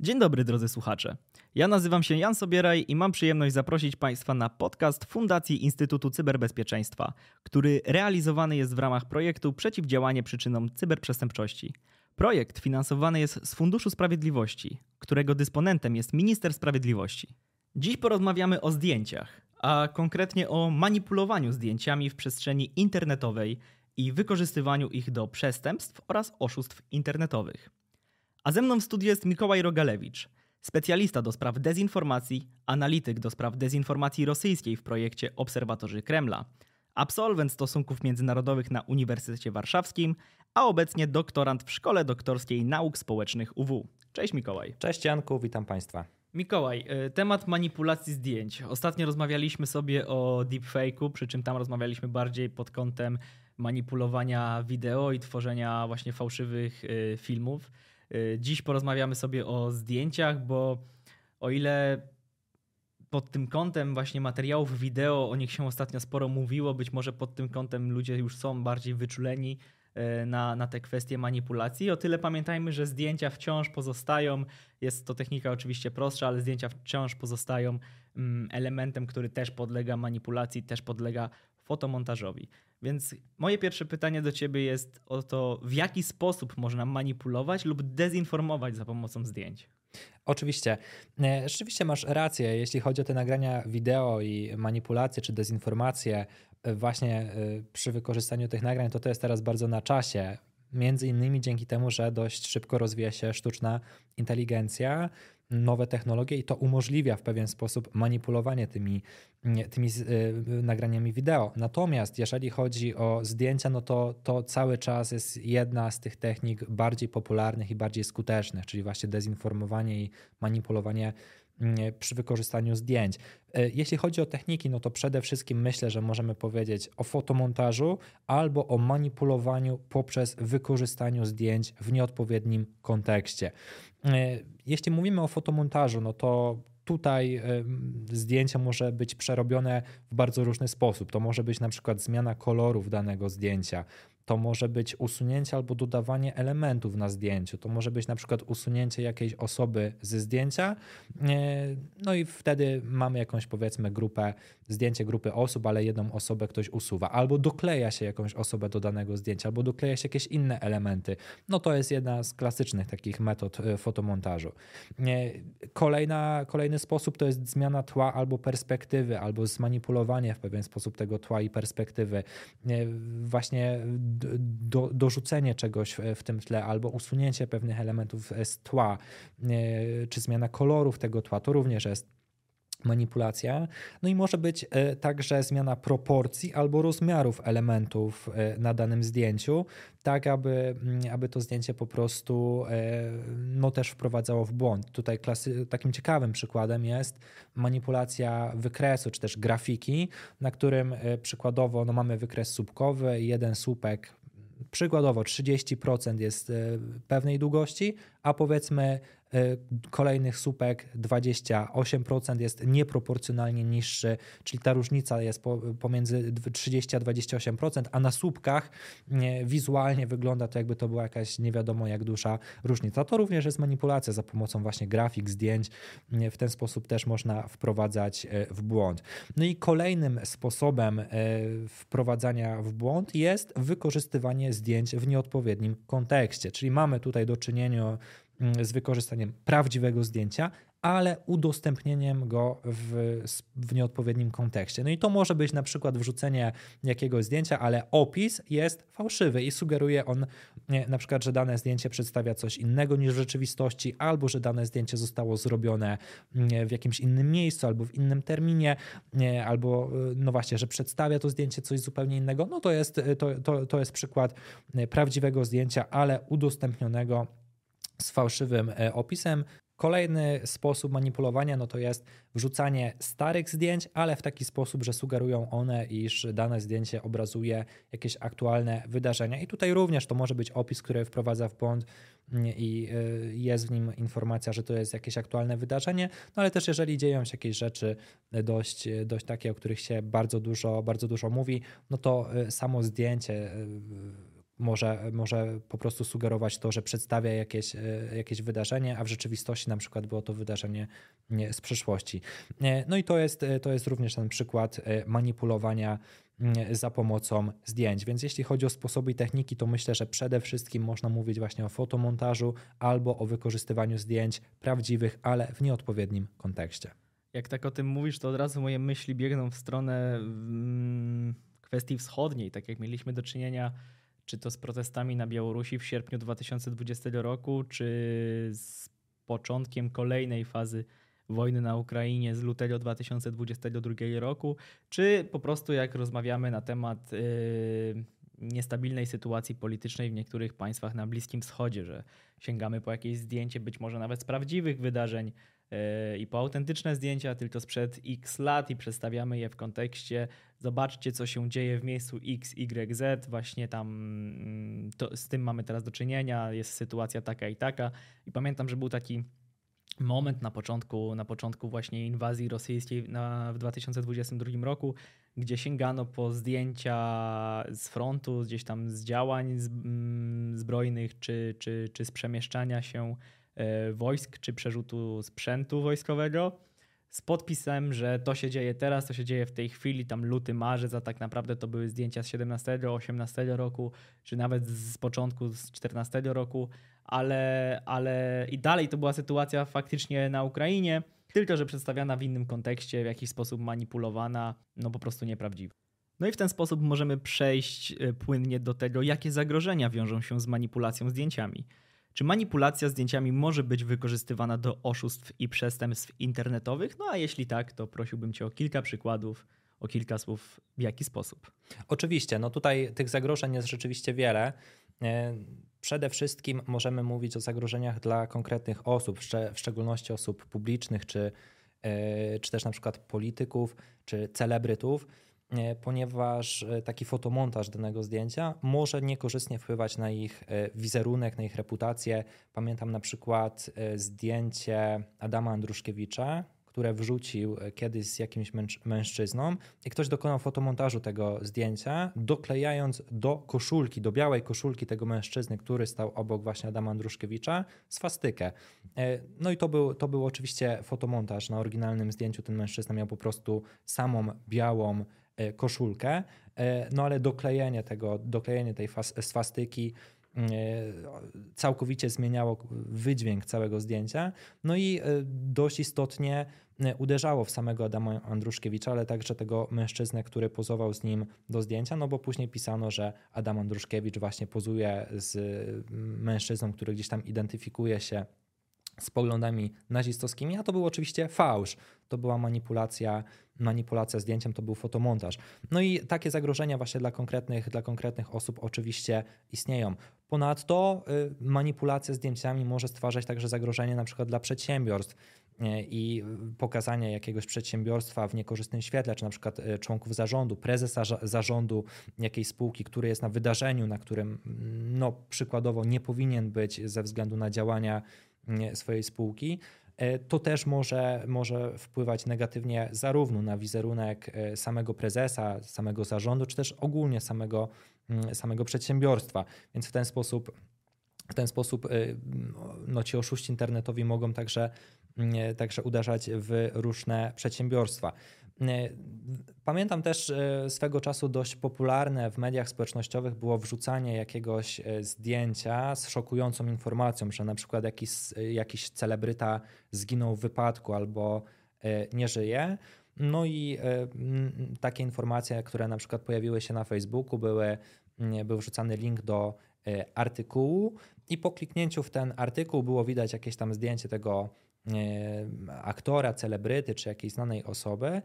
Dzień dobry drodzy słuchacze, ja nazywam się Jan Sobieraj i mam przyjemność zaprosić Państwa na podcast Fundacji Instytutu Cyberbezpieczeństwa, który realizowany jest w ramach projektu Przeciwdziałanie Przyczynom Cyberprzestępczości. Projekt finansowany jest z Funduszu Sprawiedliwości, którego dysponentem jest Minister Sprawiedliwości. Dziś porozmawiamy o zdjęciach, a konkretnie o manipulowaniu zdjęciami w przestrzeni internetowej i wykorzystywaniu ich do przestępstw oraz oszustw internetowych. A ze mną w studiu jest Mikołaj Rogalewicz, specjalista do spraw dezinformacji, analityk do spraw dezinformacji rosyjskiej w projekcie Obserwatorzy Kremla, absolwent stosunków międzynarodowych na Uniwersytecie Warszawskim, a obecnie doktorant w Szkole Doktorskiej Nauk Społecznych UW. Cześć Mikołaj. Cześć Janku, witam Państwa. Mikołaj, temat manipulacji zdjęć. Ostatnio rozmawialiśmy sobie o deepfake'u, przy czym tam rozmawialiśmy bardziej pod kątem manipulowania wideo i tworzenia właśnie fałszywych filmów. Dziś porozmawiamy sobie o zdjęciach, bo o ile pod tym kątem właśnie materiałów wideo o nich się ostatnio sporo mówiło, być może pod tym kątem ludzie już są bardziej wyczuleni na te kwestie manipulacji, o tyle pamiętajmy, że zdjęcia wciąż pozostają, jest to technika oczywiście prostsza, ale zdjęcia wciąż pozostają elementem, który też podlega manipulacji, też podlega fotomontażowi. Więc moje pierwsze pytanie do Ciebie jest o to, w jaki sposób można manipulować lub dezinformować za pomocą zdjęć. Oczywiście. Rzeczywiście masz rację, jeśli chodzi o te nagrania wideo i manipulacje czy dezinformacje właśnie przy wykorzystaniu tych nagrań, to jest teraz bardzo na czasie. Między innymi dzięki temu, że dość szybko rozwija się sztuczna inteligencja, nowe technologie i to umożliwia w pewien sposób manipulowanie tymi nagraniami wideo. Natomiast jeżeli chodzi o zdjęcia, no to cały czas jest jedna z tych technik bardziej popularnych i bardziej skutecznych, czyli właśnie dezinformowanie i manipulowanie przy wykorzystaniu zdjęć. Jeśli chodzi o techniki, no to przede wszystkim myślę, że możemy powiedzieć o fotomontażu albo o manipulowaniu poprzez wykorzystaniu zdjęć w nieodpowiednim kontekście. Jeśli mówimy o fotomontażu, no to tutaj zdjęcie może być przerobione w bardzo różny sposób. To może być na przykład zmiana kolorów danego zdjęcia. To może być usunięcie albo dodawanie elementów na zdjęciu. To może być na przykład usunięcie jakiejś osoby ze zdjęcia. No i wtedy mamy jakąś powiedzmy grupę, zdjęcie grupy osób, ale jedną osobę ktoś usuwa. Albo dokleja się jakąś osobę do danego zdjęcia, albo dokleja się jakieś inne elementy. No to jest jedna z klasycznych takich metod fotomontażu. Kolejny sposób to jest zmiana tła albo perspektywy, albo zmanipulowanie w pewien sposób tego tła i perspektywy. Właśnie dorzucenie czegoś w tym tle albo usunięcie pewnych elementów z tła, czy zmiana kolorów tego tła, to również jest manipulacja. No i może być także zmiana proporcji albo rozmiarów elementów na danym zdjęciu, tak aby to zdjęcie po prostu no też wprowadzało w błąd. Tutaj takim ciekawym przykładem jest manipulacja wykresu czy też grafiki, na którym przykładowo no mamy wykres słupkowy i jeden słupek przykładowo 30% jest pewnej długości, a powiedzmy kolejnych słupek 28% jest nieproporcjonalnie niższy, czyli ta różnica jest pomiędzy 30 a 28%, a na słupkach wizualnie wygląda to jakby to była jakaś nie wiadomo jak duża różnica. To również jest manipulacja za pomocą właśnie grafik, zdjęć. W ten sposób też można wprowadzać w błąd. No i kolejnym sposobem wprowadzania w błąd jest wykorzystywanie zdjęć w nieodpowiednim kontekście, czyli mamy tutaj do czynienia z wykorzystaniem prawdziwego zdjęcia, ale udostępnieniem go w nieodpowiednim kontekście. No i to może być na przykład wrzucenie jakiegoś zdjęcia, ale opis jest fałszywy i sugeruje on na przykład, że dane zdjęcie przedstawia coś innego niż w rzeczywistości, albo że dane zdjęcie zostało zrobione w jakimś innym miejscu, albo w innym terminie, albo no właśnie, że przedstawia to zdjęcie coś zupełnie innego. No to jest przykład prawdziwego zdjęcia, ale udostępnionego z fałszywym opisem. Kolejny sposób manipulowania no to jest wrzucanie starych zdjęć, ale w taki sposób, że sugerują one, iż dane zdjęcie obrazuje jakieś aktualne wydarzenia. I tutaj również to może być opis, który wprowadza w błąd i jest w nim informacja, że to jest jakieś aktualne wydarzenie, no ale też jeżeli dzieją się jakieś rzeczy dość takie, o których się bardzo dużo mówi, no to samo zdjęcie może po prostu sugerować to, że przedstawia jakieś wydarzenie, a w rzeczywistości na przykład było to wydarzenie z przeszłości. No i to jest również ten przykład manipulowania za pomocą zdjęć. Więc jeśli chodzi o sposoby i techniki, to myślę, że przede wszystkim można mówić właśnie o fotomontażu albo o wykorzystywaniu zdjęć prawdziwych, ale w nieodpowiednim kontekście. Jak tak o tym mówisz, to od razu moje myśli biegną w stronę kwestii wschodniej. Tak jak mieliśmy do czynienia czy to z protestami na Białorusi w sierpniu 2020 roku, czy z początkiem kolejnej fazy wojny na Ukrainie z lutego 2022 roku, czy po prostu jak rozmawiamy na temat niestabilnej sytuacji politycznej w niektórych państwach na Bliskim Wschodzie, że sięgamy po jakieś zdjęcie, być może nawet z prawdziwych wydarzeń i po autentyczne zdjęcia, tylko sprzed X lat i przedstawiamy je w kontekście, zobaczcie co się dzieje w miejscu X, Y, Z, właśnie tam to, z tym mamy teraz do czynienia, jest sytuacja taka i taka. I pamiętam, że był taki moment na początku właśnie inwazji rosyjskiej w 2022 roku, gdzie sięgano po zdjęcia z frontu, gdzieś tam z działań zbrojnych, czy z przemieszczania się wojsk, czy przerzutu sprzętu wojskowego, z podpisem, że to się dzieje teraz, to się dzieje w tej chwili, tam luty, marzec, a tak naprawdę to były zdjęcia z 17, 18 roku, czy nawet z początku z 14 roku, ale i dalej to była sytuacja faktycznie na Ukrainie, tylko że przedstawiana w innym kontekście, w jakiś sposób manipulowana, no po prostu nieprawdziwa. No i w ten sposób możemy przejść płynnie do tego, jakie zagrożenia wiążą się z manipulacją zdjęciami. Czy manipulacja zdjęciami może być wykorzystywana do oszustw i przestępstw internetowych? No a jeśli tak, to prosiłbym Cię o kilka przykładów, o kilka słów, w jaki sposób. Oczywiście, no tutaj tych zagrożeń jest rzeczywiście wiele. Przede wszystkim możemy mówić o zagrożeniach dla konkretnych osób, w szczególności osób publicznych, czy też na przykład polityków, czy celebrytów, ponieważ taki fotomontaż danego zdjęcia może niekorzystnie wpływać na ich wizerunek, na ich reputację. Pamiętam na przykład zdjęcie Adama Andruszkiewicza, które wrzucił kiedyś z jakimś mężczyzną i ktoś dokonał fotomontażu tego zdjęcia, doklejając do koszulki, do białej koszulki tego mężczyzny, który stał obok właśnie Adama Andruszkiewicza, swastykę. No i to był oczywiście fotomontaż. Na oryginalnym zdjęciu ten mężczyzna miał po prostu samą białą koszulkę, no ale doklejenie tej swastyki całkowicie zmieniało wydźwięk całego zdjęcia, no i dość istotnie uderzało w samego Adama Andruszkiewicza, ale także tego mężczyznę, który pozował z nim do zdjęcia, no bo później pisano, że Adam Andruszkiewicz właśnie pozuje z mężczyzną, który gdzieś tam identyfikuje się z poglądami nazistowskimi, a to był oczywiście fałsz. To była manipulacja zdjęciem, to był fotomontaż. No i takie zagrożenia właśnie dla konkretnych osób oczywiście istnieją. Ponadto manipulacja zdjęciami może stwarzać także zagrożenie na przykład dla przedsiębiorstw i pokazanie jakiegoś przedsiębiorstwa w niekorzystnym świetle, czy na przykład członków zarządu, prezesa zarządu jakiejś spółki, który jest na wydarzeniu, na którym no, przykładowo nie powinien być ze względu na działania swojej spółki, to też może wpływać negatywnie zarówno na wizerunek samego prezesa, samego zarządu, czy też ogólnie samego przedsiębiorstwa. Więc w ten sposób no, ci oszuści internetowi mogą także uderzać w różne przedsiębiorstwa. Pamiętam też swego czasu dość popularne w mediach społecznościowych było wrzucanie jakiegoś zdjęcia z szokującą informacją, że na przykład jakiś celebryta zginął w wypadku albo nie żyje. No i takie informacje, które na przykład pojawiły się na Facebooku, był wrzucany link do artykułu i po kliknięciu w ten artykuł było widać jakieś tam zdjęcie tego aktora, celebryty czy jakiejś znanej osoby,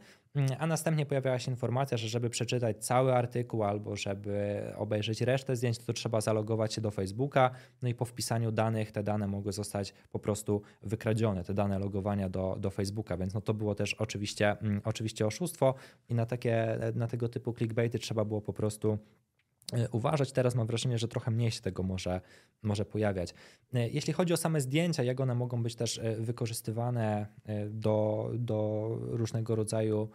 a następnie pojawiała się informacja, że żeby przeczytać cały artykuł albo żeby obejrzeć resztę zdjęć, to trzeba zalogować się do Facebooka, no i po wpisaniu danych te dane mogły zostać po prostu wykradzione, te dane logowania do Facebooka, więc no to było też oczywiście oszustwo i na tego typu clickbaity trzeba było po prostu uważać. Teraz mam wrażenie, że trochę mniej się tego może pojawiać. Jeśli chodzi o same zdjęcia, jak one mogą być też wykorzystywane do różnego rodzaju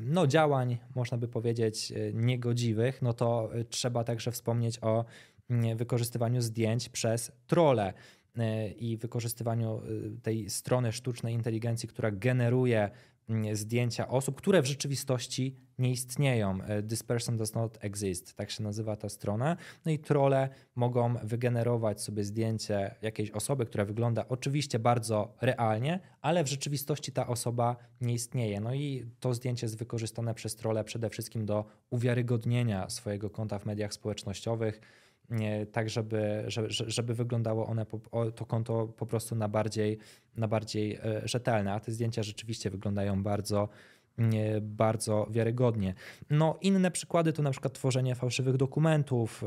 no, działań, można by powiedzieć, niegodziwych, no to trzeba także wspomnieć o wykorzystywaniu zdjęć przez trolle i wykorzystywaniu tej strony sztucznej inteligencji, która generuje zdjęcia osób, które w rzeczywistości nie istnieją. This person does not exist, tak się nazywa ta strona. No i trolle mogą wygenerować sobie zdjęcie jakiejś osoby, która wygląda oczywiście bardzo realnie, ale w rzeczywistości ta osoba nie istnieje. No i to zdjęcie jest wykorzystane przez trolle przede wszystkim do uwiarygodnienia swojego konta w mediach społecznościowych, tak żeby wyglądało one to konto po prostu na bardziej rzetelne, a te zdjęcia rzeczywiście wyglądają bardzo wiarygodnie. No, inne przykłady to na przykład tworzenie fałszywych dokumentów,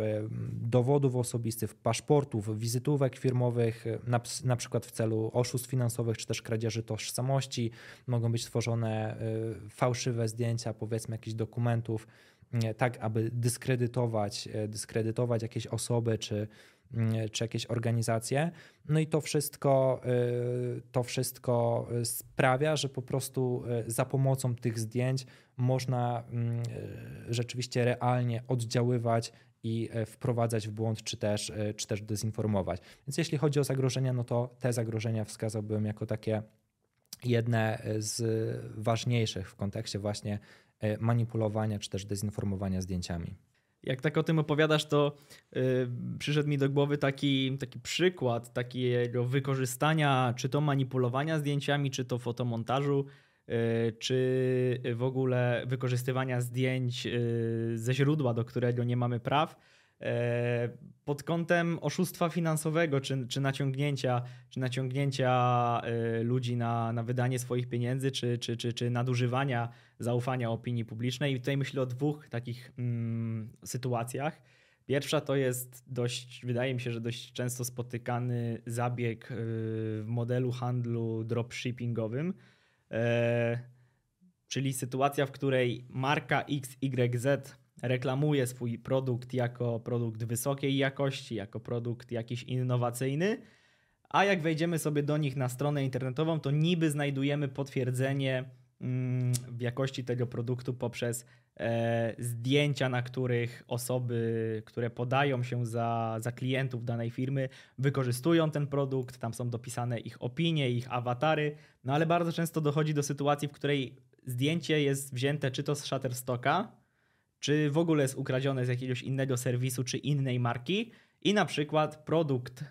dowodów osobistych, paszportów, wizytówek firmowych, na przykład w celu oszustw finansowych czy też kradzieży tożsamości. Mogą być tworzone fałszywe zdjęcia, powiedzmy, jakichś dokumentów, tak aby dyskredytować jakieś osoby czy jakieś organizacje. No i to wszystko sprawia, że po prostu za pomocą tych zdjęć można rzeczywiście realnie oddziaływać i wprowadzać w błąd, czy też dezinformować. Więc jeśli chodzi o zagrożenia, no to te zagrożenia wskazałbym jako takie jedne z ważniejszych w kontekście właśnie manipulowania czy też dezinformowania zdjęciami. Jak tak o tym opowiadasz, to przyszedł mi do głowy taki przykład takiego wykorzystania, czy to manipulowania zdjęciami, czy to fotomontażu, czy w ogóle wykorzystywania zdjęć ze źródła, do którego nie mamy praw, pod kątem oszustwa finansowego, czy naciągnięcia ludzi na wydanie swoich pieniędzy, czy nadużywania zaufania opinii publicznej. I tutaj myślę o dwóch takich sytuacjach. Pierwsza to jest wydaje mi się, że dość często spotykany zabieg w modelu handlu dropshippingowym, czyli sytuacja, w której marka XYZ reklamuje swój produkt jako produkt wysokiej jakości, jako produkt jakiś innowacyjny, a jak wejdziemy sobie do nich na stronę internetową, to niby znajdujemy potwierdzenie w jakości tego produktu poprzez zdjęcia, na których osoby, które podają się za klientów danej firmy, wykorzystują ten produkt, tam są dopisane ich opinie, ich awatary, no ale bardzo często dochodzi do sytuacji, w której zdjęcie jest wzięte czy to z Shutterstocka, czy w ogóle jest ukradzione z jakiegoś innego serwisu, czy innej marki i na przykład produkt,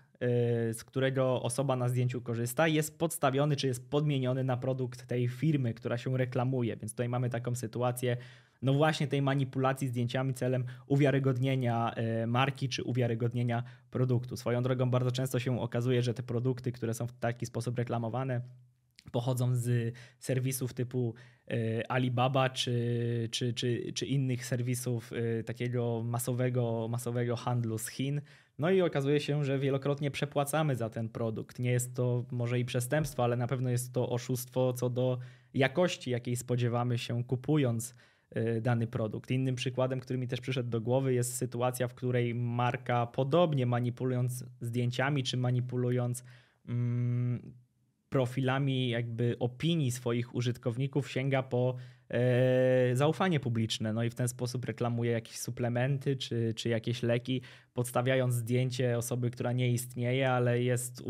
z którego osoba na zdjęciu korzysta, jest podstawiony, czy jest podmieniony na produkt tej firmy, która się reklamuje. Więc tutaj mamy taką sytuację, no właśnie tej manipulacji zdjęciami celem uwiarygodnienia marki, czy uwiarygodnienia produktu. Swoją drogą bardzo często się okazuje, że te produkty, które są w taki sposób reklamowane, pochodzą z serwisów typu Alibaba czy innych serwisów takiego masowego handlu z Chin. No i okazuje się, że wielokrotnie przepłacamy za ten produkt. Nie jest to może i przestępstwo, ale na pewno jest to oszustwo co do jakości, jakiej spodziewamy się kupując dany produkt. Innym przykładem, który mi też przyszedł do głowy, jest sytuacja, w której marka podobnie manipulując zdjęciami czy manipulując profilami jakby opinii swoich użytkowników sięga po zaufanie publiczne. No i w ten sposób reklamuje jakieś suplementy czy jakieś leki, podstawiając zdjęcie osoby, która nie istnieje, ale jest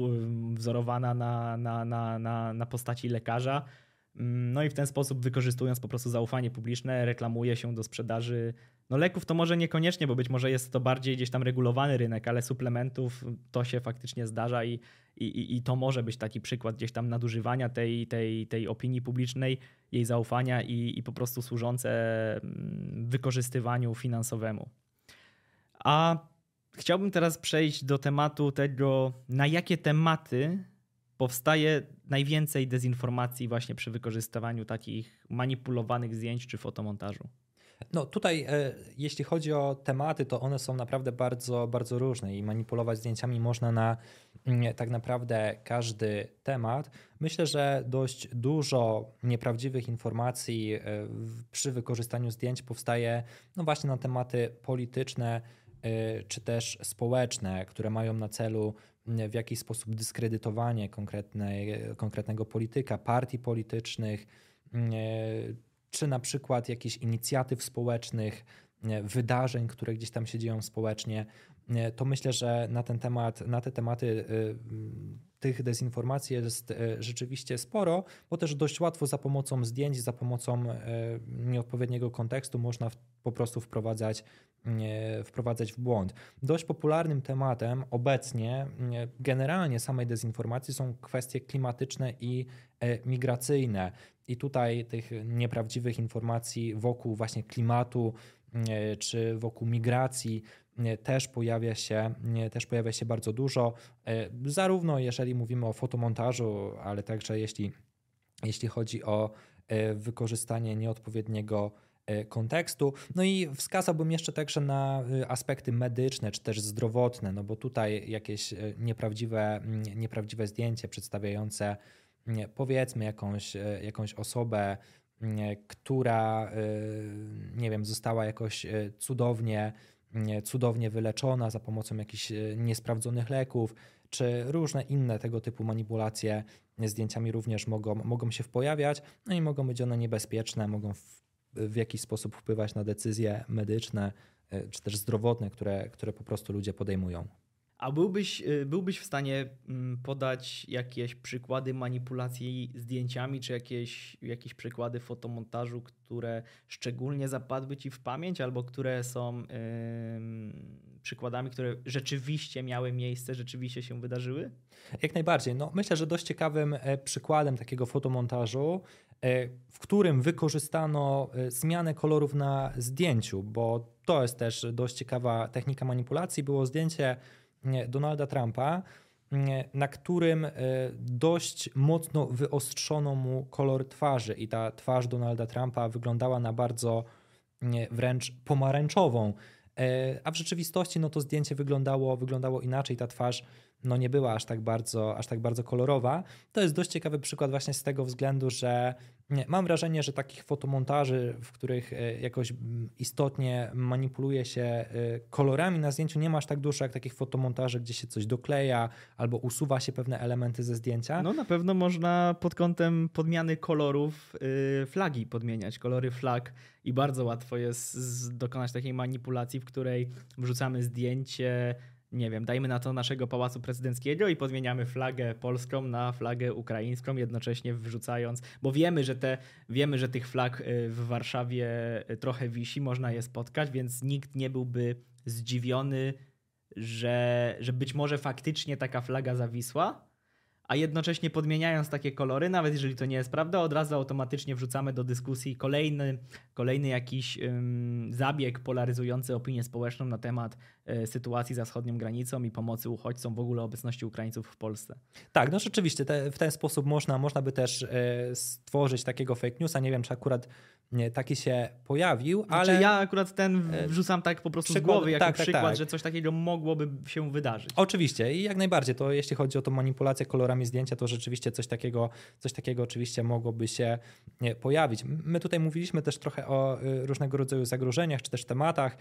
wzorowana na postaci lekarza. No i w ten sposób, wykorzystując po prostu zaufanie publiczne, reklamuje się do sprzedaży no leków to może niekoniecznie, bo być może jest to bardziej gdzieś tam regulowany rynek, ale suplementów to się faktycznie zdarza i to może być taki przykład gdzieś tam nadużywania tej opinii publicznej, jej zaufania i po prostu służące wykorzystywaniu finansowemu. A chciałbym teraz przejść do tematu tego, na jakie tematy powstaje najwięcej dezinformacji właśnie przy wykorzystywaniu takich manipulowanych zdjęć czy fotomontażu. No tutaj jeśli chodzi o tematy, to one są naprawdę bardzo różne i manipulować zdjęciami można na tak naprawdę każdy temat. Myślę, że dość dużo nieprawdziwych informacji przy wykorzystaniu zdjęć powstaje no właśnie na tematy polityczne czy też społeczne, które mają na celu w jakiś sposób dyskredytowanie konkretnego polityka, partii politycznych, czy na przykład jakichś inicjatyw społecznych, wydarzeń, które gdzieś tam się dzieją społecznie, to myślę, że na ten temat, na te tematy tych dezinformacji jest rzeczywiście sporo, bo też dość łatwo za pomocą zdjęć, za pomocą nieodpowiedniego kontekstu można po prostu wprowadzać w błąd. Dość popularnym tematem obecnie generalnie samej dezinformacji są kwestie klimatyczne i migracyjne. I tutaj tych nieprawdziwych informacji wokół właśnie klimatu czy wokół migracji też pojawia się bardzo dużo. Zarówno jeżeli mówimy o fotomontażu, ale także jeśli chodzi o wykorzystanie nieodpowiedniego kontekstu. No i wskazałbym jeszcze także na aspekty medyczne czy też zdrowotne, no bo tutaj jakieś nieprawdziwe zdjęcie przedstawiające powiedzmy jakąś osobę, która nie wiem, została jakoś cudownie wyleczona za pomocą jakichś niesprawdzonych leków, czy różne inne tego typu manipulacje zdjęciami również mogą się pojawiać, no i mogą być one niebezpieczne, mogą w jakiś sposób wpływać na decyzje medyczne czy też zdrowotne, które po prostu ludzie podejmują. A byłbyś w stanie podać jakieś przykłady manipulacji zdjęciami, czy jakieś przykłady fotomontażu, które szczególnie zapadły ci w pamięć, albo które są przykładami, które rzeczywiście miały miejsce, rzeczywiście się wydarzyły? Jak najbardziej. No, myślę, że dość ciekawym przykładem takiego fotomontażu, w którym wykorzystano zmianę kolorów na zdjęciu, bo to jest też dość ciekawa technika manipulacji, było zdjęcie Donalda Trumpa, na którym dość mocno wyostrzono mu kolor twarzy i ta twarz Donalda Trumpa wyglądała na bardzo wręcz pomarańczową, a w rzeczywistości no to zdjęcie wyglądało inaczej, ta twarz no nie była aż tak bardzo kolorowa. To jest dość ciekawy przykład właśnie z tego względu, że mam wrażenie, że takich fotomontaży, w których jakoś istotnie manipuluje się kolorami na zdjęciu, nie ma aż tak dużo jak takich fotomontaży, gdzie się coś dokleja albo usuwa się pewne elementy ze zdjęcia. No na pewno można pod kątem podmiany kolorów flagi podmieniać, kolory flag i bardzo łatwo jest dokonać takiej manipulacji, w której wrzucamy zdjęcie, nie wiem, dajmy na to naszego Pałacu Prezydenckiego i podmieniamy flagę polską na flagę ukraińską, jednocześnie wrzucając, bo wiemy, że tych flag w Warszawie trochę wisi, można je spotkać, więc nikt nie byłby zdziwiony, że być może faktycznie taka flaga zawisła, a jednocześnie podmieniając takie kolory, nawet jeżeli to nie jest prawda, od razu automatycznie wrzucamy do dyskusji kolejny jakiś zabieg polaryzujący opinię społeczną na temat sytuacji za wschodnią granicą i pomocy uchodźcom, w ogóle obecności Ukraińców w Polsce. Tak, no rzeczywiście w ten sposób można by też stworzyć takiego fake newsa. Nie wiem, czy akurat taki się pojawił, znaczy, ale... ja akurat ten wrzucam tak po prostu z głowy, jako przykład. Że coś takiego mogłoby się wydarzyć. Oczywiście i jak najbardziej. To jeśli chodzi o tą manipulację kolorami zdjęcia, to rzeczywiście coś takiego oczywiście mogłoby się pojawić. My tutaj mówiliśmy też trochę o różnego rodzaju zagrożeniach, czy też tematach.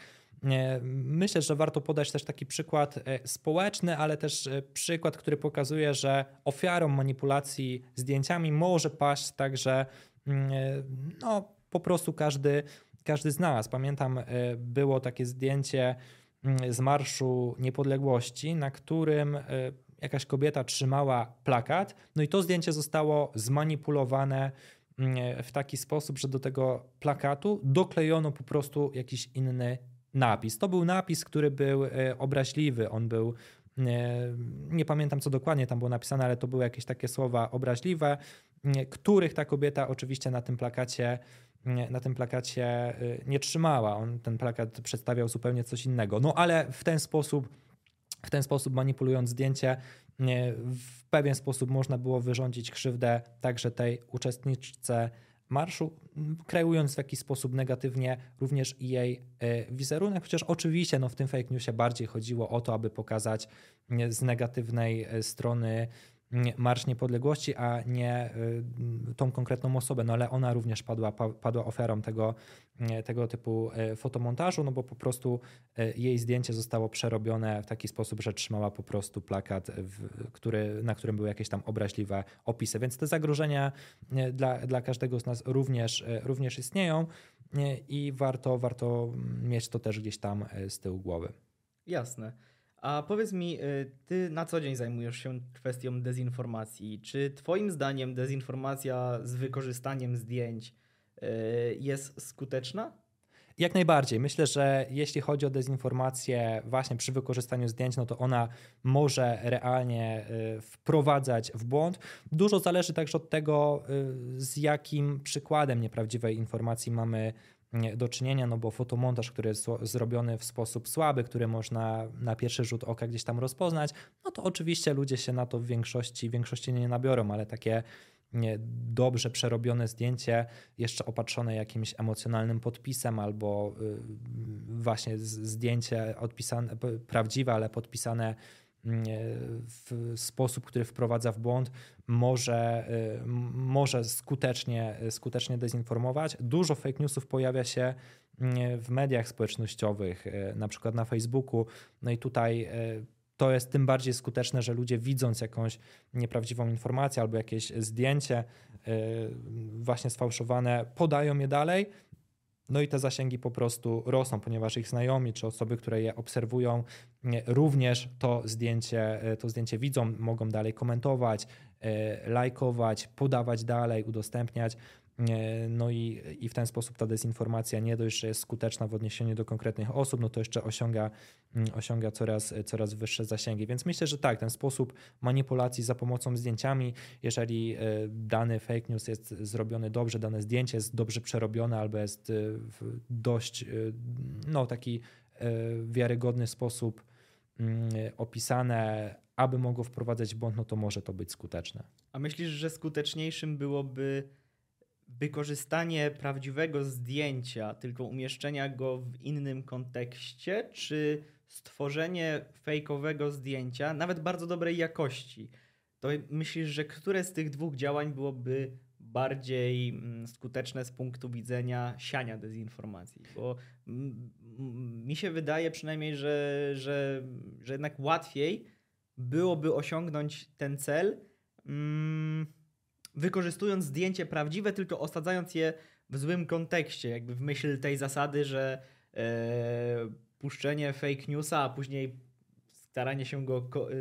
Myślę, że warto podać też taki przykład społeczny, ale też przykład, który pokazuje, że ofiarą manipulacji zdjęciami może paść także no, po prostu każdy z nas. Pamiętam, było takie zdjęcie z Marszu Niepodległości, na którym jakaś kobieta trzymała plakat, no i to zdjęcie zostało zmanipulowane w taki sposób, że do tego plakatu doklejono po prostu jakiś inny napis. To był napis, który był obraźliwy, on był, nie pamiętam co dokładnie tam było napisane, ale to były jakieś takie słowa obraźliwe, których ta kobieta oczywiście na tym plakacie nie trzymała. Ten plakat przedstawiał zupełnie coś innego. No ale w ten sposób manipulując zdjęcie w pewien sposób można było wyrządzić krzywdę także tej uczestniczce marszu, kreując w jakiś sposób negatywnie również jej wizerunek, chociaż oczywiście no, w tym fake newsie bardziej chodziło o to, aby pokazać z negatywnej strony Marsz Niepodległości, a nie tą konkretną osobę, no ale ona również padła ofiarą tego typu fotomontażu, no bo po prostu jej zdjęcie zostało przerobione w taki sposób, że trzymała po prostu plakat, na którym były jakieś tam obraźliwe opisy. Więc te zagrożenia dla każdego z nas również istnieją i warto mieć to też gdzieś tam z tyłu głowy. Jasne. A powiedz mi, ty na co dzień zajmujesz się kwestią dezinformacji. Czy twoim zdaniem dezinformacja z wykorzystaniem zdjęć jest skuteczna? Jak najbardziej. Myślę, że jeśli chodzi o dezinformację właśnie przy wykorzystaniu zdjęć, no to ona może realnie wprowadzać w błąd. Dużo zależy także od tego, z jakim przykładem nieprawdziwej informacji mamy do czynienia, no bo fotomontaż, który jest zrobiony w sposób słaby, który można na pierwszy rzut oka gdzieś tam rozpoznać, no to oczywiście ludzie się na to w większości nie nabiorą, ale takie dobrze przerobione zdjęcie, jeszcze opatrzone jakimś emocjonalnym podpisem albo właśnie zdjęcie odpisane, prawdziwe, ale podpisane w sposób, który wprowadza w błąd, może skutecznie dezinformować. Dużo fake newsów pojawia się w mediach społecznościowych, na przykład na Facebooku. No i tutaj to jest tym bardziej skuteczne, że ludzie, widząc jakąś nieprawdziwą informację albo jakieś zdjęcie właśnie sfałszowane, podają je dalej. No i te zasięgi po prostu rosną, ponieważ ich znajomi czy osoby, które je obserwują, również to zdjęcie widzą, mogą dalej komentować, lajkować, podawać dalej, udostępniać. No i w ten sposób ta dezinformacja nie dość, że jest skuteczna w odniesieniu do konkretnych osób, no to jeszcze osiąga coraz wyższe zasięgi. Więc myślę, że tak, ten sposób manipulacji za pomocą zdjęciami, jeżeli dany fake news jest zrobiony dobrze, dane zdjęcie jest dobrze przerobione albo jest w dość taki wiarygodny sposób opisane, aby mogło wprowadzać w błąd, no to może to być skuteczne. A myślisz, że skuteczniejszym byłoby wykorzystanie prawdziwego zdjęcia, tylko umieszczenia go w innym kontekście, czy stworzenie fejkowego zdjęcia, nawet bardzo dobrej jakości? To myślisz, że które z tych dwóch działań byłoby bardziej skuteczne z punktu widzenia siania dezinformacji? Bo mi się wydaje przynajmniej, że jednak łatwiej byłoby osiągnąć ten cel, wykorzystując zdjęcie prawdziwe, tylko osadzając je w złym kontekście, jakby w myśl tej zasady, że puszczenie fake newsa, a później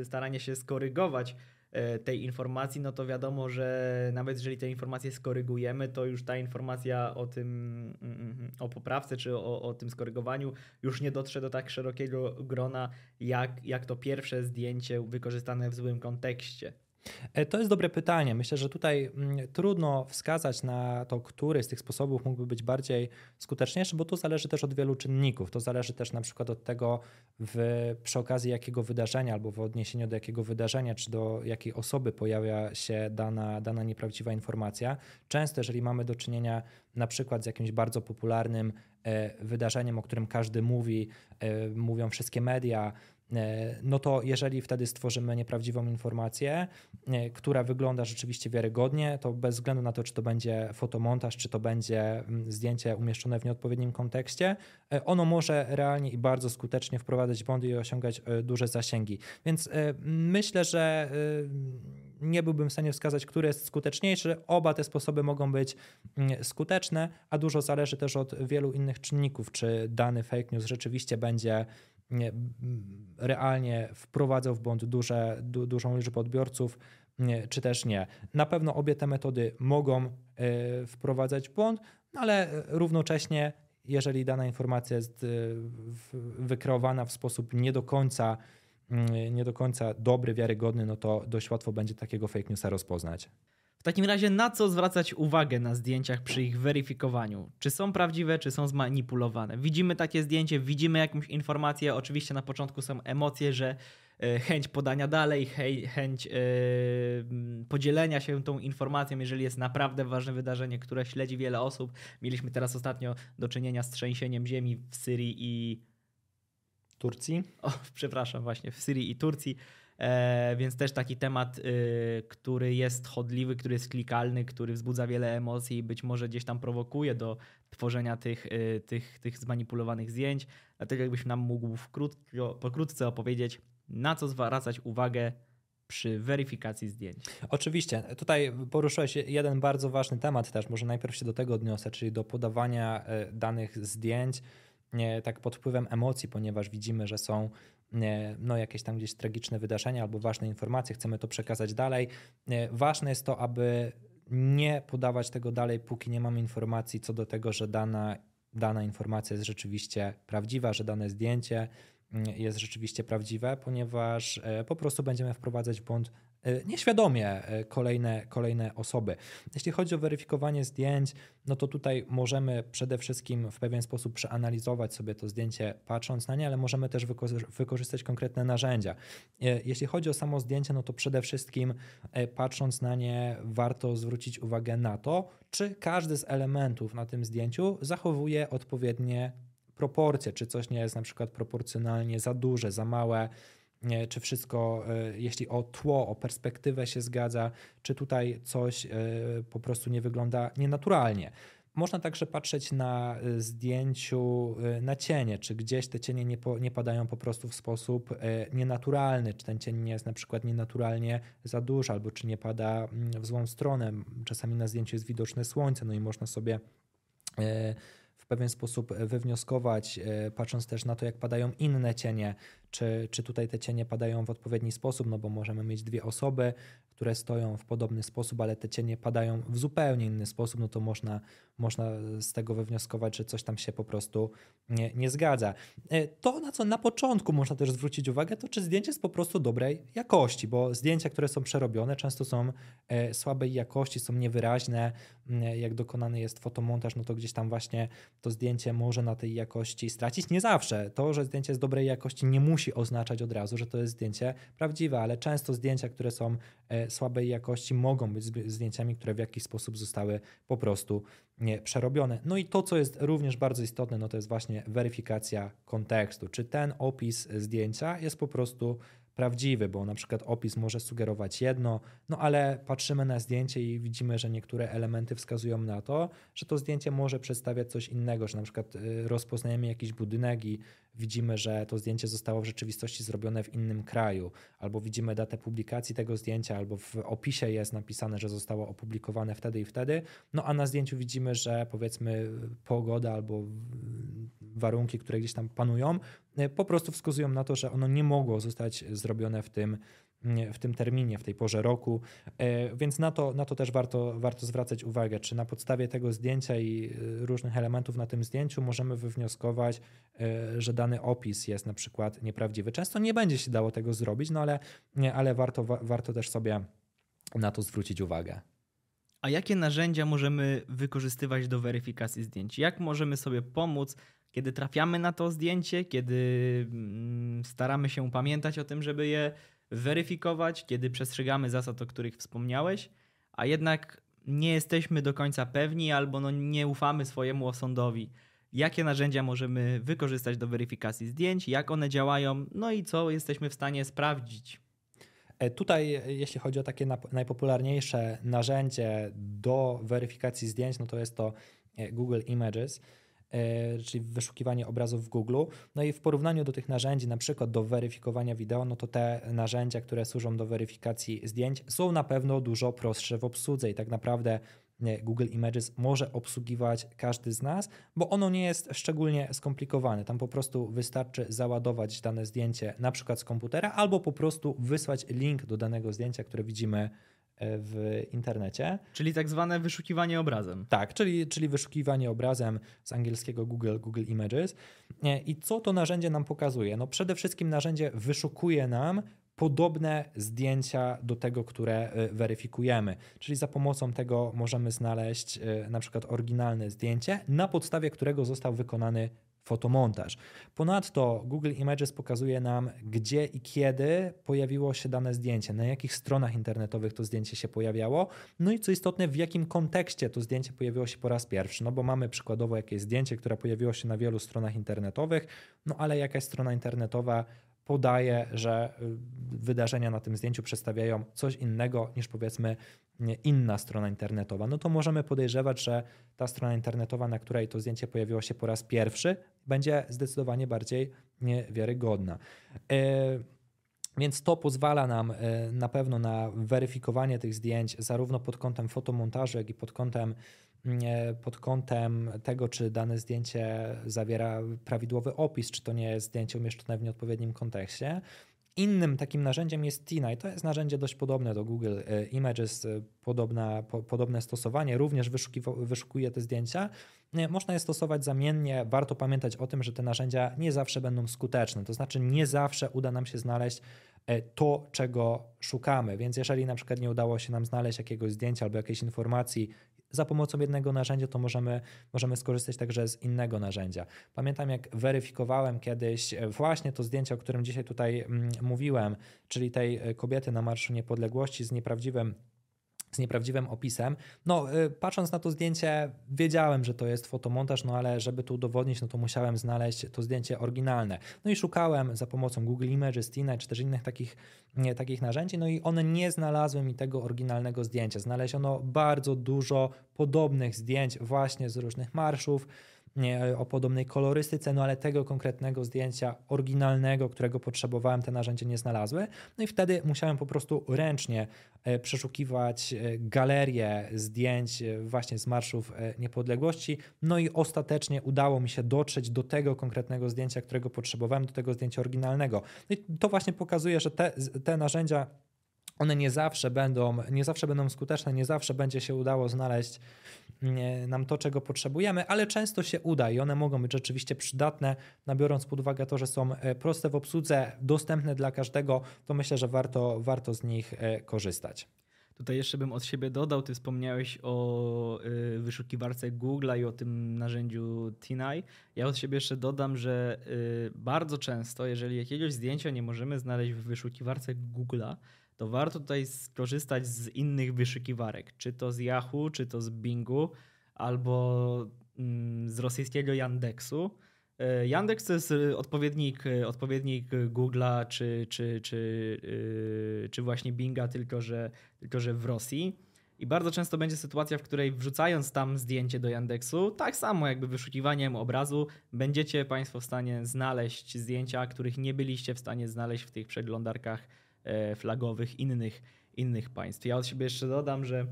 staranie się skorygować tej informacji, no to wiadomo, że nawet jeżeli tę informację skorygujemy, to już ta informacja o tym, o poprawce czy o tym skorygowaniu już nie dotrze do tak szerokiego grona, jak to pierwsze zdjęcie wykorzystane w złym kontekście. To jest dobre pytanie. Myślę, że tutaj trudno wskazać na to, który z tych sposobów mógłby być bardziej skuteczniejszy, bo to zależy też od wielu czynników. To zależy też na przykład od tego, przy okazji jakiego wydarzenia albo w odniesieniu do jakiego wydarzenia, czy do jakiej osoby pojawia się dana nieprawdziwa informacja. Często, jeżeli mamy do czynienia na przykład z jakimś bardzo popularnym wydarzeniem, o którym każdy mówi, mówią wszystkie media, no to jeżeli wtedy stworzymy nieprawdziwą informację, która wygląda rzeczywiście wiarygodnie, to bez względu na to, czy to będzie fotomontaż, czy to będzie zdjęcie umieszczone w nieodpowiednim kontekście, ono może realnie i bardzo skutecznie wprowadzać błąd i osiągać duże zasięgi. Więc myślę, że nie byłbym w stanie wskazać, który jest skuteczniejszy. Oba te sposoby mogą być skuteczne, a dużo zależy też od wielu innych czynników, czy dany fake news rzeczywiście będzie realnie wprowadzał w błąd dużą liczbę odbiorców, czy też nie. Na pewno obie te metody mogą wprowadzać w błąd, ale równocześnie, jeżeli dana informacja jest wykreowana w sposób nie do końca dobry, wiarygodny, no to dość łatwo będzie takiego fake newsa rozpoznać. W takim razie na co zwracać uwagę na zdjęciach przy ich weryfikowaniu? Czy są prawdziwe, czy są zmanipulowane? Widzimy takie zdjęcie, widzimy jakąś informację, oczywiście na początku są emocje, że chęć podania dalej, chęć podzielenia się tą informacją, jeżeli jest naprawdę ważne wydarzenie, które śledzi wiele osób. Mieliśmy teraz ostatnio do czynienia z trzęsieniem ziemi w Syrii i Turcji. Przepraszam, właśnie w Syrii i Turcji. Więc też taki temat, który jest chodliwy, który jest klikalny, który wzbudza wiele emocji i być może gdzieś tam prowokuje do tworzenia tych zmanipulowanych zdjęć. Dlatego jakbyś nam mógł pokrótce opowiedzieć, na co zwracać uwagę przy weryfikacji zdjęć. Oczywiście. Tutaj poruszyłeś jeden bardzo ważny temat też. Może najpierw się do tego odniosę, czyli do podawania danych zdjęć tak pod wpływem emocji, ponieważ widzimy, że są jakieś tam gdzieś tragiczne wydarzenia albo ważne informacje, chcemy to przekazać dalej. Ważne jest to, aby nie podawać tego dalej, póki nie mamy informacji co do tego, że dana informacja jest rzeczywiście prawdziwa, że dane zdjęcie jest rzeczywiście prawdziwe, ponieważ po prostu będziemy wprowadzać w błąd nieświadomie kolejne osoby. Jeśli chodzi o weryfikowanie zdjęć, no to tutaj możemy przede wszystkim w pewien sposób przeanalizować sobie to zdjęcie, patrząc na nie, ale możemy też wykorzystać konkretne narzędzia. Jeśli chodzi o samo zdjęcie, no to przede wszystkim patrząc na nie, warto zwrócić uwagę na to, czy każdy z elementów na tym zdjęciu zachowuje odpowiednie proporcje, czy coś nie jest na przykład proporcjonalnie za duże, za małe, czy wszystko, jeśli o tło, o perspektywę się zgadza, czy tutaj coś po prostu nie wygląda nienaturalnie. Można także patrzeć na zdjęciu na cienie, czy gdzieś te cienie nie padają po prostu w sposób nienaturalny, czy ten cień nie jest na przykład nienaturalnie za duży, albo czy nie pada w złą stronę. Czasami na zdjęciu jest widoczne słońce, no i można sobie w pewien sposób wywnioskować, patrząc też na to, jak padają inne cienie, czy tutaj te cienie padają w odpowiedni sposób, no bo możemy mieć dwie osoby, które stoją w podobny sposób, ale te cienie padają w zupełnie inny sposób, no to można z tego wywnioskować, że coś tam się po prostu nie zgadza. To, na co na początku można też zwrócić uwagę, to czy zdjęcie jest po prostu dobrej jakości, bo zdjęcia, które są przerobione, często są słabej jakości, są niewyraźne. Jak dokonany jest fotomontaż, no to gdzieś tam właśnie to zdjęcie może na tej jakości stracić. Nie zawsze. To, że zdjęcie jest dobrej jakości, nie musi oznaczać od razu, że to jest zdjęcie prawdziwe, ale często zdjęcia, które są słabej jakości, mogą być zdjęciami, które w jakiś sposób zostały po prostu przerobione. No i to, co jest również bardzo istotne, no to jest właśnie weryfikacja kontekstu. Czy ten opis zdjęcia jest po prostu prawdziwy, bo na przykład opis może sugerować jedno, no ale patrzymy na zdjęcie i widzimy, że niektóre elementy wskazują na to, że to zdjęcie może przedstawiać coś innego, że na przykład rozpoznajemy jakiś budynek i widzimy, że to zdjęcie zostało w rzeczywistości zrobione w innym kraju, albo widzimy datę publikacji tego zdjęcia, albo w opisie jest napisane, że zostało opublikowane wtedy i wtedy, no a na zdjęciu widzimy, że powiedzmy pogoda albo warunki, które gdzieś tam panują, po prostu wskazują na to, że ono nie mogło zostać zrobione w tym terminie, w tej porze roku, więc na to też warto zwracać uwagę, czy na podstawie tego zdjęcia i różnych elementów na tym zdjęciu możemy wywnioskować, że dany opis jest na przykład nieprawdziwy. Często nie będzie się dało tego zrobić, no ale warto też sobie na to zwrócić uwagę. A jakie narzędzia możemy wykorzystywać do weryfikacji zdjęć? Jak możemy sobie pomóc, kiedy trafiamy na to zdjęcie, kiedy staramy się pamiętać o tym, żeby je weryfikować, kiedy przestrzegamy zasad, o których wspomniałeś, a jednak nie jesteśmy do końca pewni albo nie ufamy swojemu osądowi. Jakie narzędzia możemy wykorzystać do weryfikacji zdjęć, jak one działają, no i co jesteśmy w stanie sprawdzić? Tutaj, jeśli chodzi o takie najpopularniejsze narzędzie do weryfikacji zdjęć, no to jest to Google Images, czyli wyszukiwanie obrazów w Google. No i w porównaniu do tych narzędzi, na przykład do weryfikowania wideo, no to te narzędzia, które służą do weryfikacji zdjęć, są na pewno dużo prostsze w obsłudze i tak naprawdę Google Images może obsługiwać każdy z nas, bo ono nie jest szczególnie skomplikowane. Tam po prostu wystarczy załadować dane zdjęcie na przykład z komputera albo po prostu wysłać link do danego zdjęcia, które widzimy w internecie. Czyli tak zwane wyszukiwanie obrazem. Tak, czyli wyszukiwanie obrazem z angielskiego Google Images. I co to narzędzie nam pokazuje? No przede wszystkim narzędzie wyszukuje nam podobne zdjęcia do tego, które weryfikujemy. Czyli za pomocą tego możemy znaleźć na przykład oryginalne zdjęcie, na podstawie którego został wykonany fotomontaż. Ponadto Google Images pokazuje nam, gdzie i kiedy pojawiło się dane zdjęcie, na jakich stronach internetowych to zdjęcie się pojawiało, no i co istotne, w jakim kontekście to zdjęcie pojawiło się po raz pierwszy, no bo mamy przykładowo jakieś zdjęcie, które pojawiło się na wielu stronach internetowych, no ale jakaś strona internetowa podaje, że wydarzenia na tym zdjęciu przedstawiają coś innego niż powiedzmy inna strona internetowa, no to możemy podejrzewać, że ta strona internetowa, na której to zdjęcie pojawiło się po raz pierwszy, będzie zdecydowanie bardziej wiarygodna. Więc to pozwala nam na pewno na weryfikowanie tych zdjęć zarówno pod kątem fotomontażu, jak i pod kątem tego, czy dane zdjęcie zawiera prawidłowy opis, czy to nie jest zdjęcie umieszczone w nieodpowiednim kontekście. Innym takim narzędziem jest TinEye. To jest narzędzie dość podobne do Google Images, podobne stosowanie, również wyszukuje te zdjęcia. Można je stosować zamiennie. Warto pamiętać o tym, że te narzędzia nie zawsze będą skuteczne, to znaczy nie zawsze uda nam się znaleźć to, czego szukamy. Więc jeżeli na przykład nie udało się nam znaleźć jakiegoś zdjęcia albo jakiejś informacji za pomocą jednego narzędzia, to możemy skorzystać także z innego narzędzia. Pamiętam, jak weryfikowałem kiedyś właśnie to zdjęcie, o którym dzisiaj tutaj mówiłem, czyli tej kobiety na Marszu Niepodległości z nieprawdziwym opisem. No, patrząc na to zdjęcie, wiedziałem, że to jest fotomontaż, no ale żeby to udowodnić, no to musiałem znaleźć to zdjęcie oryginalne. No i szukałem za pomocą Google Images, TinEye czy też innych takich narzędzi, no i one nie znalazły mi tego oryginalnego zdjęcia. Znaleziono bardzo dużo podobnych zdjęć właśnie z różnych marszów, o podobnej kolorystyce, no ale tego konkretnego zdjęcia oryginalnego, którego potrzebowałem, te narzędzie nie znalazły. No i wtedy musiałem po prostu ręcznie przeszukiwać galerię zdjęć właśnie z marszów niepodległości. No i ostatecznie udało mi się dotrzeć do tego konkretnego zdjęcia, którego potrzebowałem, do tego zdjęcia oryginalnego. No i to właśnie pokazuje, że te narzędzia, one nie zawsze będą skuteczne, nie zawsze będzie się udało znaleźć nam to, czego potrzebujemy, ale często się uda i one mogą być rzeczywiście przydatne, biorąc pod uwagę to, że są proste w obsłudze, dostępne dla każdego, to myślę, że warto z nich korzystać. Tutaj jeszcze bym od siebie dodał, ty wspomniałeś o wyszukiwarce Google'a i o tym narzędziu TinEye. Ja od siebie jeszcze dodam, że bardzo często, jeżeli jakiegoś zdjęcia nie możemy znaleźć w wyszukiwarce Google'a, to warto tutaj skorzystać z innych wyszukiwarek, czy to z Yahoo, czy to z Bingu, albo z rosyjskiego Yandexu. Yandex to jest odpowiednik Google'a czy właśnie Binga, tylko że w Rosji. I bardzo często będzie sytuacja, w której wrzucając tam zdjęcie do Yandexu, tak samo jakby wyszukiwaniem obrazu, będziecie Państwo w stanie znaleźć zdjęcia, których nie byliście w stanie znaleźć w tych przeglądarkach flagowych innych państw. Ja od siebie jeszcze dodam, że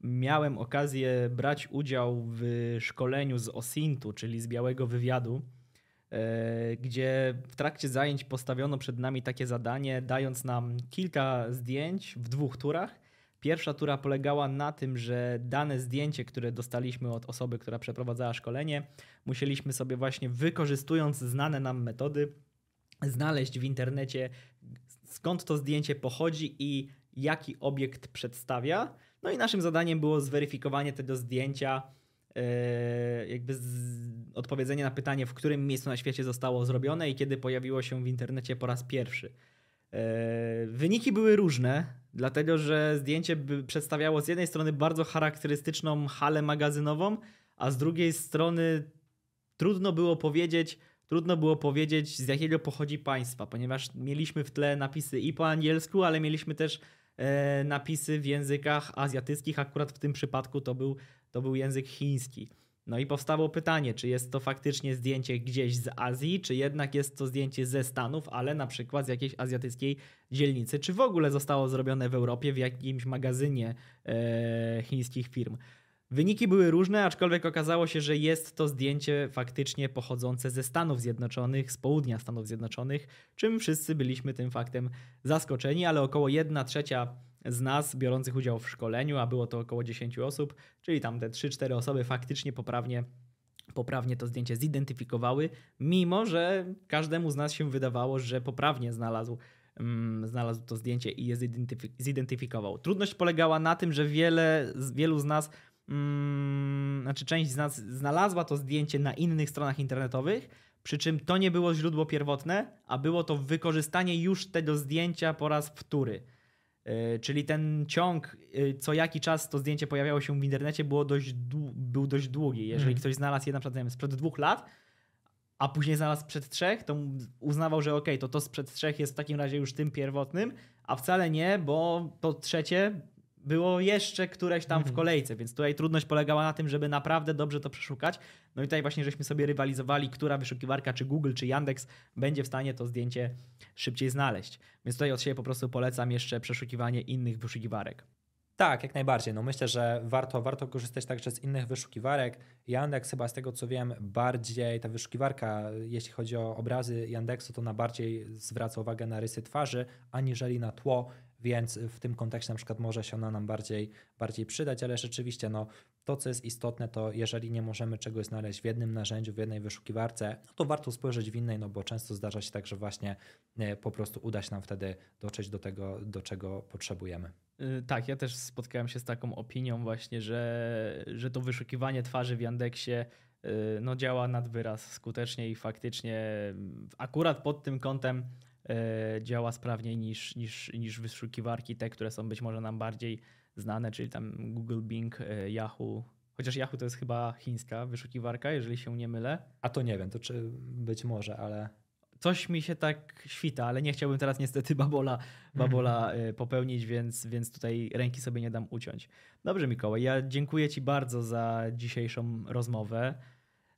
miałem okazję brać udział w szkoleniu z OSINT-u, czyli z Białego Wywiadu, gdzie w trakcie zajęć postawiono przed nami takie zadanie, dając nam kilka zdjęć w dwóch turach. Pierwsza tura polegała na tym, że dane zdjęcie, które dostaliśmy od osoby, która przeprowadzała szkolenie, musieliśmy sobie właśnie, wykorzystując znane nam metody, znaleźć w internecie, skąd to zdjęcie pochodzi i jaki obiekt przedstawia. No i naszym zadaniem było zweryfikowanie tego zdjęcia, jakby odpowiedzenie na pytanie, w którym miejscu na świecie zostało zrobione i kiedy pojawiło się w internecie po raz pierwszy. Wyniki były różne, dlatego że zdjęcie przedstawiało z jednej strony bardzo charakterystyczną halę magazynową, a z drugiej strony trudno było powiedzieć, z jakiego pochodzi państwa, ponieważ mieliśmy w tle napisy i po angielsku, ale mieliśmy też napisy w językach azjatyckich. Akurat w tym przypadku to był język chiński. No i powstało pytanie, czy jest to faktycznie zdjęcie gdzieś z Azji, czy jednak jest to zdjęcie ze Stanów, ale na przykład z jakiejś azjatyckiej dzielnicy, czy w ogóle zostało zrobione w Europie w jakimś magazynie chińskich firm. Wyniki były różne, aczkolwiek okazało się, że jest to zdjęcie faktycznie pochodzące ze Stanów Zjednoczonych, z południa Stanów Zjednoczonych, czym wszyscy byliśmy tym faktem zaskoczeni, ale około 1/3 z nas biorących udział w szkoleniu, a było to około 10 osób, czyli tam te 3-4 osoby faktycznie poprawnie to zdjęcie zidentyfikowały, mimo że każdemu z nas się wydawało, że poprawnie znalazł to zdjęcie i je zidentyfikował. Trudność polegała na tym, że wielu z nas... część z nas znalazła to zdjęcie na innych stronach internetowych, przy czym to nie było źródło pierwotne, a było to wykorzystanie już tego zdjęcia po raz wtóry. Czyli ten ciąg, co jaki czas to zdjęcie pojawiało się w internecie, był dość długi. Jeżeli ktoś znalazł je na przykład sprzed 2 lat, a później znalazł sprzed 3, to uznawał, że okej, to sprzed 3 jest w takim razie już tym pierwotnym, a wcale nie, bo to trzecie było jeszcze któreś tam w kolejce, więc tutaj trudność polegała na tym, żeby naprawdę dobrze to przeszukać. No i tutaj właśnie żeśmy sobie rywalizowali, która wyszukiwarka, czy Google, czy Yandex będzie w stanie to zdjęcie szybciej znaleźć. Więc tutaj od siebie po prostu polecam jeszcze przeszukiwanie innych wyszukiwarek. Tak, jak najbardziej. No myślę, że warto korzystać także z innych wyszukiwarek. Yandex chyba, z tego co wiem, bardziej ta wyszukiwarka, jeśli chodzi o obrazy Yandexu, to ona bardziej zwraca uwagę na rysy twarzy, aniżeli na tło, więc w tym kontekście na przykład może się ona nam bardziej przydać, ale rzeczywiście no, to, co jest istotne, to jeżeli nie możemy czegoś znaleźć w jednym narzędziu, w jednej wyszukiwarce, no to warto spojrzeć w innej, no bo często zdarza się tak, że właśnie po prostu uda się nam wtedy dotrzeć do tego, do czego potrzebujemy. Tak, ja też spotkałem się z taką opinią właśnie, że to wyszukiwanie twarzy w Yandexie no, działa nad wyraz skutecznie i faktycznie akurat pod tym kątem działa sprawniej niż wyszukiwarki te, które są być może nam bardziej znane, czyli tam Google, Bing, Yahoo. Chociaż Yahoo to jest chyba chińska wyszukiwarka, jeżeli się nie mylę. A to nie wiem, to czy być może, ale... Coś mi się tak świta, ale nie chciałbym teraz niestety babola popełnić, więc tutaj ręki sobie nie dam uciąć. Dobrze, Mikołaj, ja dziękuję Ci bardzo za dzisiejszą rozmowę.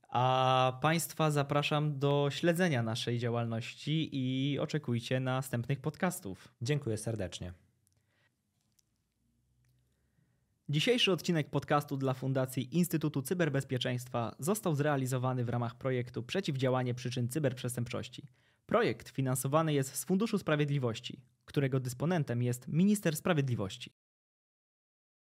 A Państwa zapraszam do śledzenia naszej działalności i oczekujcie następnych podcastów. Dziękuję serdecznie. Dzisiejszy odcinek podcastu dla Fundacji Instytutu Cyberbezpieczeństwa został zrealizowany w ramach projektu Przeciwdziałanie Przyczyn Cyberprzestępczości. Projekt finansowany jest z Funduszu Sprawiedliwości, którego dysponentem jest Minister Sprawiedliwości.